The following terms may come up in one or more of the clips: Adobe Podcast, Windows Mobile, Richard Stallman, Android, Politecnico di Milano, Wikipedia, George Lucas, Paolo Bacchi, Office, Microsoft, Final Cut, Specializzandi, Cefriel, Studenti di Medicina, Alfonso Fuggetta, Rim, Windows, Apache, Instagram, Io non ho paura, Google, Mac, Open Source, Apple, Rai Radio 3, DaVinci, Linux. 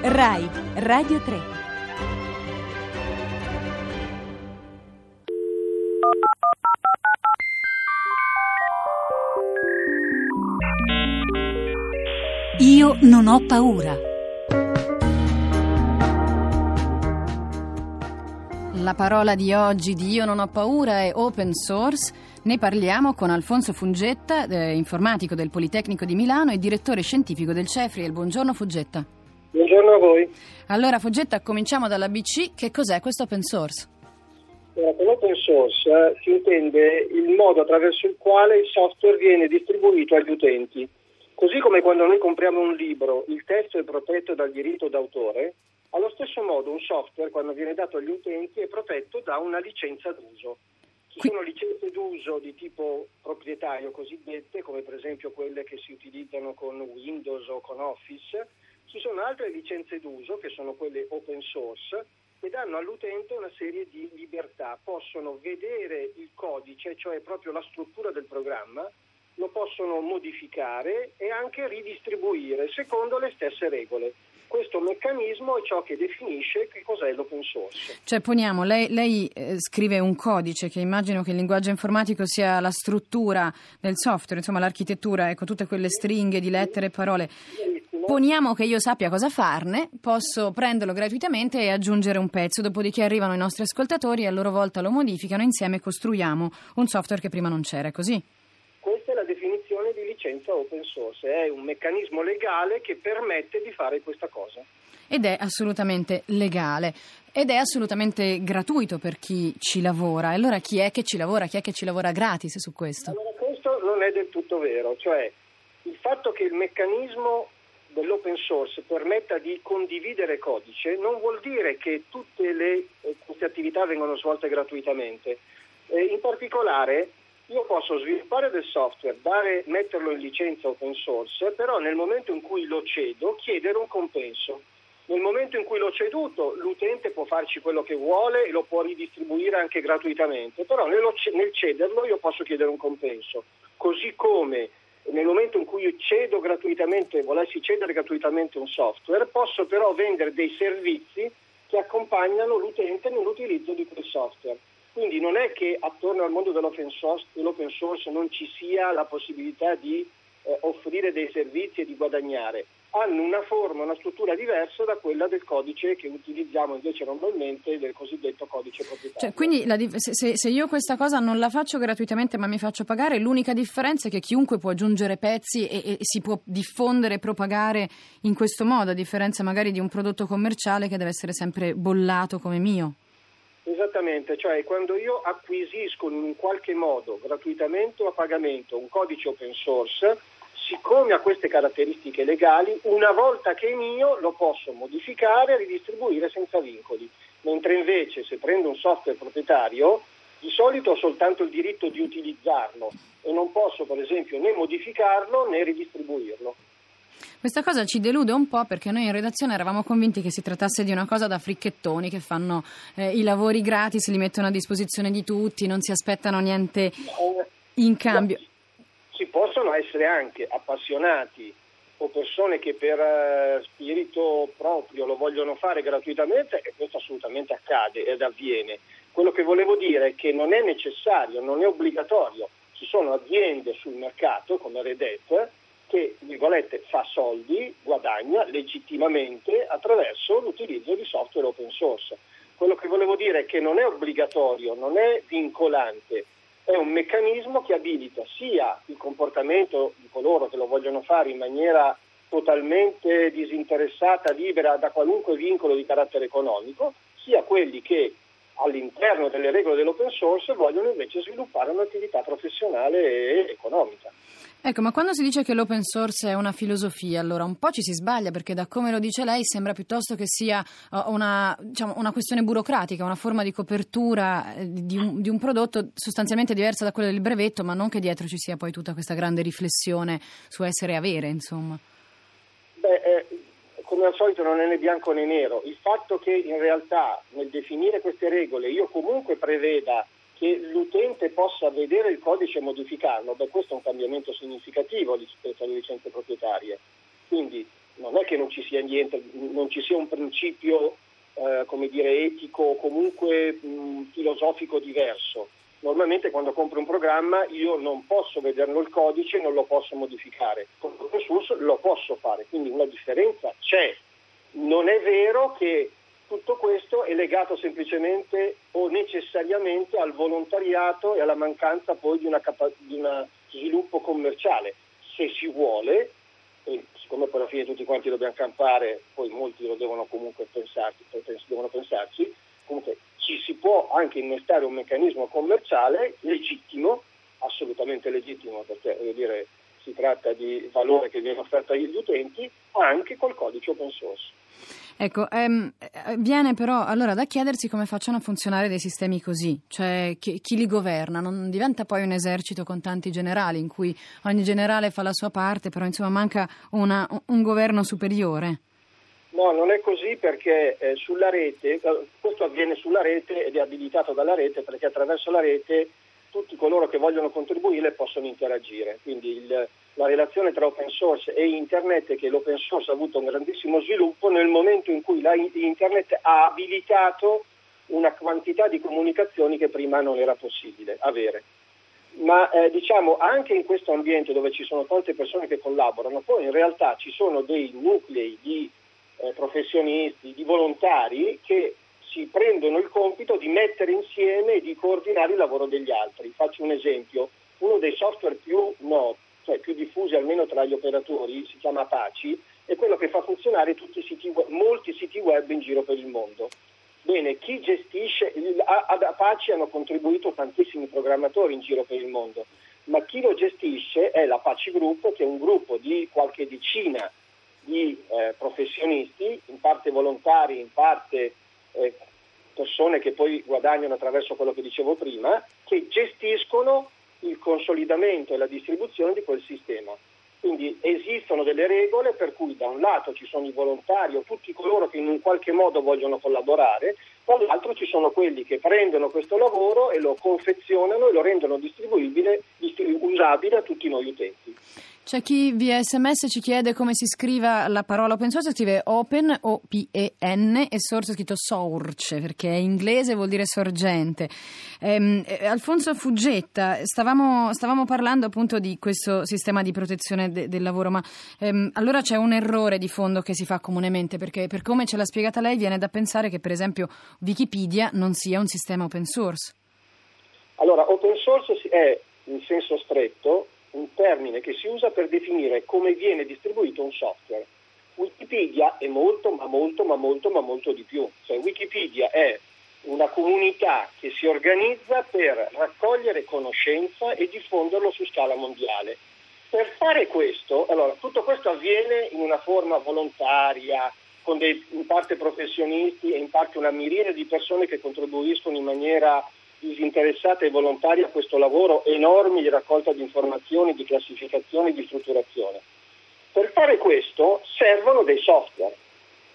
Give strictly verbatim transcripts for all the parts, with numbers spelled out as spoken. Rai Radio tre. Io non ho paura. La parola di oggi di Io non ho paura è open source. Ne parliamo con Alfonso Fuggetta, eh, informatico del Politecnico di Milano e direttore scientifico del Cefriel. Buongiorno Fuggetta. Buongiorno a voi. Allora Fuggetta, cominciamo dall'a bi ci. Che cos'è questo open source? Allora, con open source eh, si intende il modo attraverso il quale il software viene distribuito agli utenti. Così come quando noi compriamo un libro, il testo è protetto dal diritto d'autore, allo stesso modo un software, quando viene dato agli utenti, è protetto da una licenza d'uso. Ci sono licenze d'uso di tipo proprietario cosiddette, come per esempio quelle che si utilizzano con Windows o con Office. Ci sono altre licenze d'uso, che sono quelle open source, che danno all'utente una serie di libertà. Possono vedere il codice, cioè proprio la struttura del programma, lo possono modificare e anche ridistribuire secondo le stesse regole. Questo meccanismo è ciò che definisce che cos'è l'open source. Cioè, poniamo, lei, lei eh, scrive un codice che immagino che il linguaggio informatico sia la struttura del software, insomma l'architettura, ecco, tutte quelle stringhe di lettere e parole. Poniamo che io sappia cosa farne, posso prenderlo gratuitamente e aggiungere un pezzo, dopodiché arrivano i nostri ascoltatori e a loro volta lo modificano, insieme e costruiamo un software che prima non c'era, è così? Questa è la definizione di licenza open source, è un meccanismo legale che permette di fare questa cosa. Ed è assolutamente legale, ed è assolutamente gratuito per chi ci lavora. Allora chi è che ci lavora? Chi è che ci lavora gratis su questo? Allora questo non è del tutto vero, cioè il fatto che il meccanismo dell'open source permetta di condividere codice non vuol dire che tutte le, queste attività vengono svolte gratuitamente. Eh, in particolare io posso sviluppare del software, dare, metterlo in licenza open source, però nel momento in cui lo cedo chiedere un compenso. Nel momento in cui l'ho ceduto l'utente può farci quello che vuole e lo può ridistribuire anche gratuitamente, però nel cederlo io posso chiedere un compenso. Così come nel momento in cui io cedo gratuitamente, volessi cedere gratuitamente un software, posso però vendere dei servizi che accompagnano l'utente nell'utilizzo di quel software. Quindi non è che attorno al mondo dell'open source, dell'open source non ci sia la possibilità di eh, offrire dei servizi e di guadagnare. Hanno una forma, una struttura diversa da quella del codice che utilizziamo invece normalmente, del cosiddetto codice proprietario. Cioè, quindi la, se, se io questa cosa non la faccio gratuitamente ma mi faccio pagare, l'unica differenza è che chiunque può aggiungere pezzi e, e si può diffondere e propagare in questo modo, a differenza magari di un prodotto commerciale che deve essere sempre bollato come mio. Esattamente, cioè quando io acquisisco in un qualche modo, gratuitamente o a pagamento, un codice open source, siccome ha queste caratteristiche legali, una volta che è mio lo posso modificare e ridistribuire senza vincoli. Mentre invece se prendo un software proprietario, di solito ho soltanto il diritto di utilizzarlo e non posso per esempio né modificarlo né ridistribuirlo. Questa cosa ci delude un po' perché noi in redazione eravamo convinti che si trattasse di una cosa da fricchettoni che fanno eh, i lavori gratis, li mettono a disposizione di tutti, non si aspettano niente in cambio. Si possono essere anche appassionati o persone che per eh, spirito proprio lo vogliono fare gratuitamente e questo assolutamente accade ed avviene. Quello che volevo dire è che non è necessario, non è obbligatorio. Ci sono aziende sul mercato come Red Hat che, virgolette, fa soldi, guadagna legittimamente attraverso l'utilizzo di software open source. Quello che volevo dire è che non è obbligatorio, non è vincolante, è un meccanismo che abilita sia il comportamento di coloro che lo vogliono fare in maniera totalmente disinteressata, libera da qualunque vincolo di carattere economico, sia quelli che all'interno delle regole dell'open source vogliono invece sviluppare un'attività professionale e economica. Ecco, ma quando si dice che l'open source è una filosofia, allora un po' ci si sbaglia, perché da come lo dice lei sembra piuttosto che sia una, diciamo, una questione burocratica, una forma di copertura di un, di un prodotto sostanzialmente diversa da quella del brevetto, ma non che dietro ci sia poi tutta questa grande riflessione su essere e avere, insomma. Beh, eh, come al solito non è né bianco né nero. Il fatto che in realtà nel definire queste regole io comunque preveda che l'utente possa vedere il codice e modificarlo, beh questo è un cambiamento significativo rispetto alle licenze proprietarie. Quindi non è che non ci sia niente, non ci sia un principio eh, come dire etico o comunque mh, filosofico diverso. Normalmente quando compro un programma io non posso vederlo il codice, non lo posso modificare. Con open source lo posso fare, quindi una differenza c'è. Non è vero che tutto questo è legato semplicemente o necessariamente al volontariato e alla mancanza poi di una capa- di un sviluppo commerciale. Se si vuole, e siccome poi alla fine tutti quanti dobbiamo campare, poi molti lo devono comunque pensarci, devono pensarci, comunque ci si può anche innestare un meccanismo commerciale legittimo, assolutamente legittimo, perché voglio dire si tratta di valore che viene offerto agli utenti, anche col codice open source. Ecco, ehm, viene però allora da chiedersi come facciano a funzionare dei sistemi così, cioè chi, chi li governa, non diventa poi un esercito con tanti generali in cui ogni generale fa la sua parte, però insomma manca una, un governo superiore. No, non è così, perché eh, sulla rete, questo avviene sulla rete ed è abilitato dalla rete, perché attraverso la rete tutti coloro che vogliono contribuire possono interagire, quindi il, la relazione tra open source e internet è che l'open source ha avuto un grandissimo sviluppo nel momento in cui la internet ha abilitato una quantità di comunicazioni che prima non era possibile avere. Ma eh, diciamo anche in questo ambiente dove ci sono tante persone che collaborano, poi in realtà ci sono dei nuclei di eh, professionisti, di volontari che si prendono il compito di mettere insieme e di coordinare il lavoro degli altri. Faccio un esempio, uno dei software più noti, cioè più diffusi almeno tra gli operatori, si chiama Apache, è quello che fa funzionare tutti i siti, molti siti web in giro per il mondo. Bene, chi gestisce, ad Apache hanno contribuito tantissimi programmatori in giro per il mondo, ma chi lo gestisce è l'Apache Group, che è un gruppo di qualche decina di eh, professionisti, in parte volontari, in parte persone che poi guadagnano attraverso quello che dicevo prima, che gestiscono il consolidamento e la distribuzione di quel sistema. Quindi esistono delle regole per cui da un lato ci sono i volontari o tutti coloro che in un qualche modo vogliono collaborare, dall'altro ci sono quelli che prendono questo lavoro e lo confezionano e lo rendono distribuibile, distribu- usabile a tutti noi utenti. C'è chi via sms ci chiede come si scriva la parola open source, scrive open o P E N e source è scritto source perché è inglese, vuol dire sorgente. Ehm, Alfonso Fuggetta, stavamo, stavamo parlando appunto di questo sistema di protezione de, del lavoro, ma ehm, allora c'è un errore di fondo che si fa comunemente, perché per come ce l'ha spiegata lei viene da pensare che per esempio Wikipedia non sia un sistema open source. Allora, open source è in senso stretto un termine che si usa per definire come viene distribuito un software. Wikipedia è molto, ma molto, ma molto, ma molto di più. Cioè, Wikipedia è una comunità che si organizza per raccogliere conoscenza e diffonderlo su scala mondiale. Per fare questo, allora, tutto questo avviene in una forma volontaria, con dei, in parte professionisti e in parte una miriade di persone che contribuiscono in maniera disinteressata e volontaria a questo lavoro enorme di raccolta di informazioni, di classificazione, di strutturazione. Per fare questo servono dei software.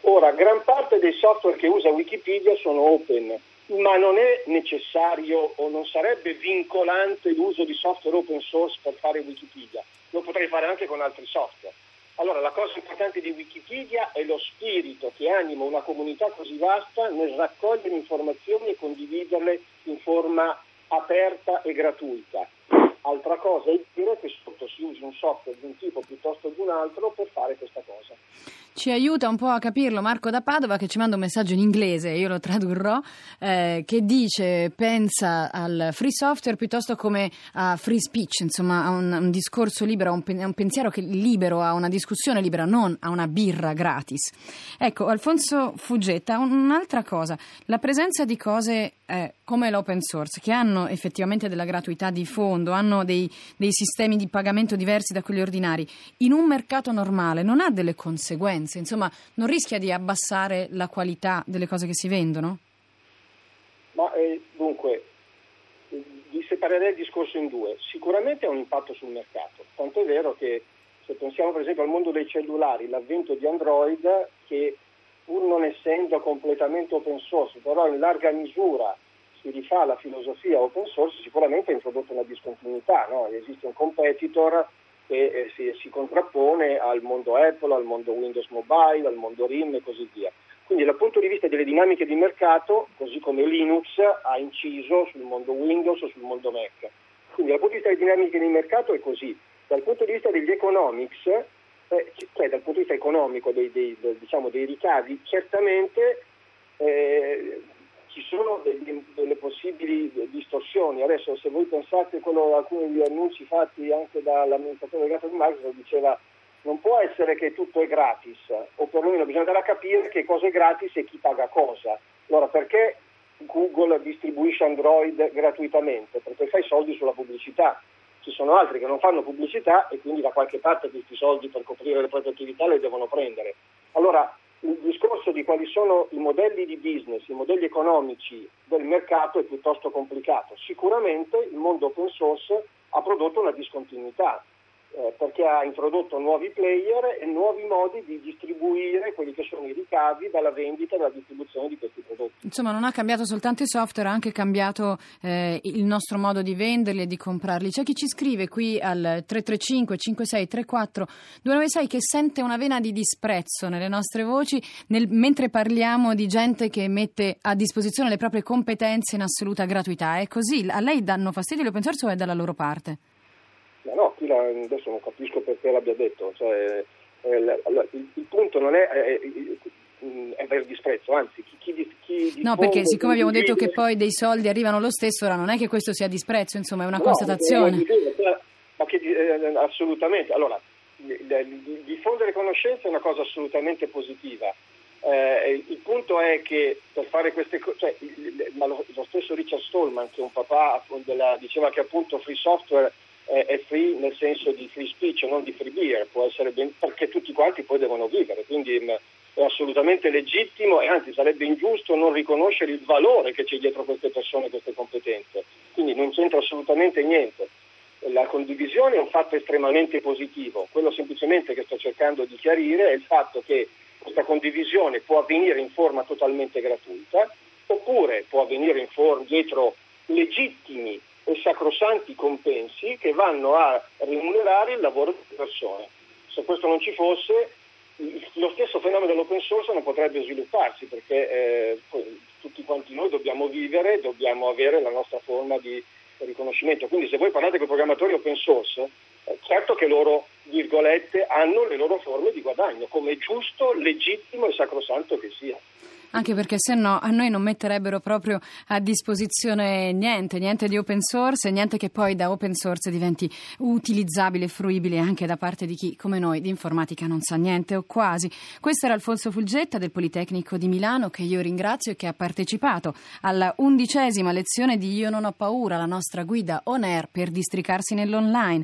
Ora, gran parte dei software che usa Wikipedia sono open, ma non è necessario o non sarebbe vincolante l'uso di software open source per fare Wikipedia. Lo potrei fare anche con altri software. Allora, la cosa importante di Wikipedia è lo spirito che anima una comunità così vasta nel raccogliere informazioni e condividerle in forma aperta e gratuita. Altra cosa è dire che sotto si usa un software di un tipo piuttosto di un altro per fare questa cosa. Ci aiuta un po' a capirlo Marco da Padova, che ci manda un messaggio in inglese, io lo tradurrò, eh, che dice pensa al free software piuttosto come a free speech, insomma a un, un discorso libero, a un, pen- un pensiero che libero, a una discussione libera, non a una birra gratis. Ecco, Alfonso Fuggetta, un'altra cosa, la presenza di cose eh, come l'open source, che hanno effettivamente della gratuità di fondo, hanno dei, dei sistemi di pagamento diversi da quelli ordinari, in un mercato normale non ha delle conseguenze? Insomma, non rischia di abbassare la qualità delle cose che si vendono? Ma eh, dunque, vi separerei il discorso in due. Sicuramente ha un impatto sul mercato, tanto è vero che se pensiamo per esempio al mondo dei cellulari, l'avvento di Android, che pur non essendo completamente open source, però in larga misura si rifà alla filosofia open source, sicuramente ha introdotto una discontinuità, no? Esiste un competitor che eh, si, si contrappone al mondo Apple, al mondo Windows Mobile, al mondo Rim e così via. Quindi dal punto di vista delle dinamiche di mercato, così come Linux ha inciso sul mondo Windows o sul mondo Mac. Quindi dal punto di vista delle dinamiche di mercato è così. Dal punto di vista degli economics, eh, cioè dal punto di vista economico dei, dei, dei, diciamo, dei ricavi, certamente eh, ci sono delle, delle possibili distorsioni. Adesso se voi pensate quello, alcuni degli annunci fatti anche dall'amministratore delegato di Microsoft, diceva: non può essere che tutto è gratis, o perlomeno bisogna andare a capire che cosa è gratis e chi paga cosa. Allora, perché Google distribuisce Android gratuitamente? Perché fa i soldi sulla pubblicità. Ci sono altri che non fanno pubblicità e quindi da qualche parte questi soldi per coprire le proprie attività le devono prendere. Allora, il discorso di quali sono i modelli di business, i modelli economici del mercato è piuttosto complicato. Sicuramente il mondo open source ha prodotto una discontinuità. Eh, perché ha introdotto nuovi player e nuovi modi di distribuire quelli che sono i ricavi dalla vendita e dalla distribuzione di questi prodotti. Insomma, non ha cambiato soltanto i software, ha anche cambiato eh, il nostro modo di venderli e di comprarli. C'è chi ci scrive qui al tre tre cinque cinque sei tre quattro due nove sei che sente una vena di disprezzo nelle nostre voci nel, mentre parliamo di gente che mette a disposizione le proprie competenze in assoluta gratuità. È così? A lei danno fastidio l'open source o è dalla loro parte? No, qui la, adesso non capisco perché l'abbia detto, cioè, eh, la, la, il, il punto non è, è, è per disprezzo, anzi chi, chi, chi no, perché siccome abbiamo detto che poi dei soldi arrivano lo stesso, ora non è che questo sia disprezzo, insomma è una no, constatazione. Ma che, eh, assolutamente, allora diffondere conoscenza è una cosa assolutamente positiva, eh, il punto è che per fare queste cose, cioè, ma lo, lo stesso Richard Stallman, che è un papà della, diceva che appunto free software è free nel senso di free speech, non di free beer, può essere ben, perché tutti quanti poi devono vivere, quindi è assolutamente legittimo e anzi sarebbe ingiusto non riconoscere il valore che c'è dietro queste persone, queste competenze, quindi non c'entra assolutamente niente. La condivisione è un fatto estremamente positivo, quello semplicemente che sto cercando di chiarire è il fatto che questa condivisione può avvenire in forma totalmente gratuita oppure può avvenire in forma dietro legittimi e sacrosanti compensi che vanno a remunerare il lavoro delle persone. Se questo non ci fosse, lo stesso fenomeno dell'open source non potrebbe svilupparsi, perché eh, tutti quanti noi dobbiamo vivere, dobbiamo avere la nostra forma di riconoscimento. Quindi se voi parlate con i programmatori open source, eh, certo che loro, virgolette, hanno le loro forme di guadagno, come è giusto, legittimo e sacrosanto che sia. Anche perché se no a noi non metterebbero proprio a disposizione niente, niente di open source e niente che poi da open source diventi utilizzabile e fruibile anche da parte di chi, come noi, di informatica non sa niente o quasi. Questo era Alfonso Fuggetta del Politecnico di Milano, che io ringrazio e che ha partecipato alla undicesima lezione di Io non ho paura, la nostra guida on air per districarsi nell'online.